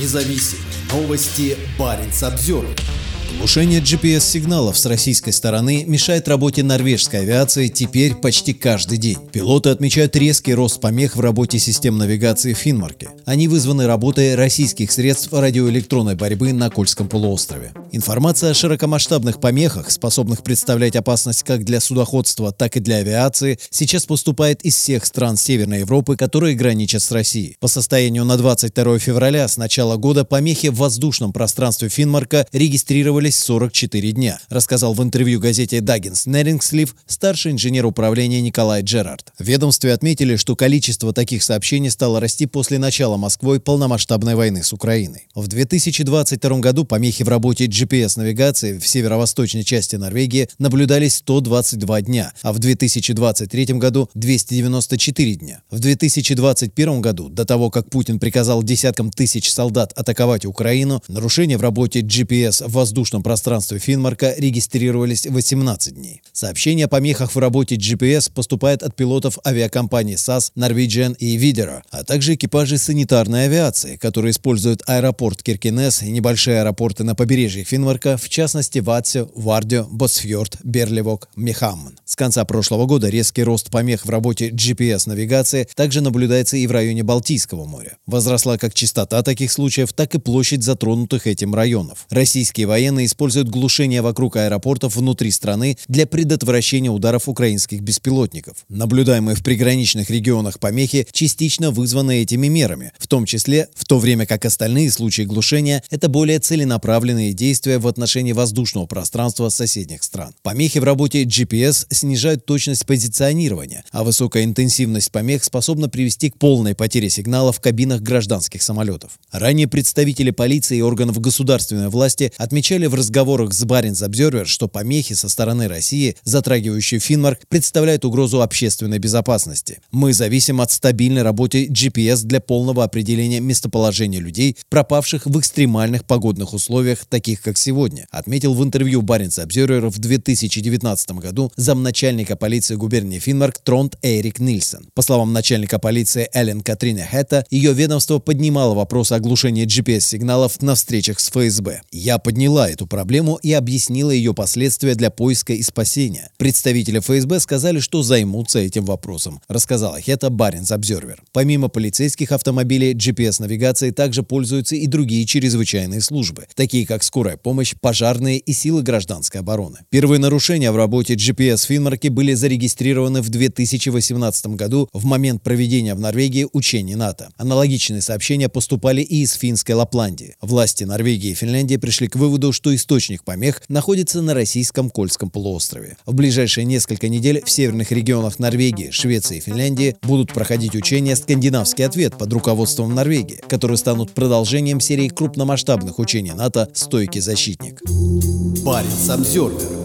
Независимые новости BarentsObserver. Глушение GPS-сигналов с российской стороны мешает работе норвежской авиации теперь почти каждый день. Пилоты отмечают резкий рост помех в работе систем навигации в Финнмарке. Они вызваны работой российских средств радиоэлектронной борьбы на Кольском полуострове. Информация о широкомасштабных помехах, способных представлять опасность как для судоходства, так и для авиации, сейчас поступает из всех стран Северной Европы, которые граничат с Россией. По состоянию на 22 февраля с начала года помехи в воздушном пространстве Финнмарка регистрировали 44 дня, рассказал в интервью газете Dagens Næringsliv старший инженер управления Николай Джерард. В ведомстве отметили, что количество таких сообщений стало расти после начала Москвой полномасштабной войны с Украиной. В 2022 году помехи в работе GPS-навигации в северо-восточной части Норвегии наблюдались 122 дня, а в 2023 году – 294 дня. В 2021 году, до того, как Путин приказал десяткам тысяч солдат атаковать Украину, нарушения в работе GPS в воздушном пространстве Финнмарка регистрировались 18 дней. Сообщения о помехах в работе GPS поступают от пилотов авиакомпаний SAS, Norwegian и Widerøe, а также экипажей санитарной авиации, которые используют аэропорт Киркенес и небольшие аэропорты на побережье Финнмарка, в частности Вадсё, Вардио, Босфьорд, Берливок, Мехамн. С конца прошлого года резкий рост помех в работе GPS-навигации также наблюдается и в районе Балтийского моря. Возросла как частота таких случаев, так и площадь затронутых этим районов. Российские военные используют глушение вокруг аэропортов внутри страны для предотвращения ударов украинских беспилотников. Наблюдаемые в приграничных регионах помехи частично вызваны этими мерами, в то время как остальные случаи глушения – это более целенаправленные действия в отношении воздушного пространства соседних стран. Помехи в работе GPS снижают точность позиционирования, а высокая интенсивность помех способна привести к полной потере сигнала в кабинах гражданских самолетов. Ранее представители полиции и органов государственной власти отмечали в разговорах с BarentsObserver, что помехи со стороны России, затрагивающие Финнмарк, представляют угрозу общественной безопасности. «Мы зависим от стабильной работы GPS для полного определения местоположения людей, пропавших в экстремальных погодных условиях, таких как сегодня», отметил в интервью BarentsObserver в 2019 году замначальника полиции губернии Финнмарк Тронт Эрик Нильсон. По словам начальника полиции Эллен Катрина Хетта, ее ведомство поднимало вопрос о глушении GPS-сигналов на встречах с ФСБ. «Я подняла эту проблему и объяснила ее последствия для поиска и спасения. Представители ФСБ сказали, что займутся этим вопросом», рассказала Хетта BarentsObserver. Помимо полицейских автомобилей, GPS-навигацией также пользуются и другие чрезвычайные службы, такие как скорая помощь, пожарные и силы гражданской обороны. Первые нарушения в работе GPS в Финнмарке были зарегистрированы в 2018 году в момент проведения в Норвегии учений НАТО. Аналогичные сообщения поступали и из финской Лапландии. Власти Норвегии и Финляндии пришли к выводу, что источник помех находится на российском Кольском полуострове. В ближайшие несколько недель в северных регионах Норвегии, Швеции и Финляндии будут проходить учения «Скандинавский ответ» под руководством Норвегии, которые станут продолжением серии крупномасштабных учений НАТО «Стойкий защитник». BarentsObserver.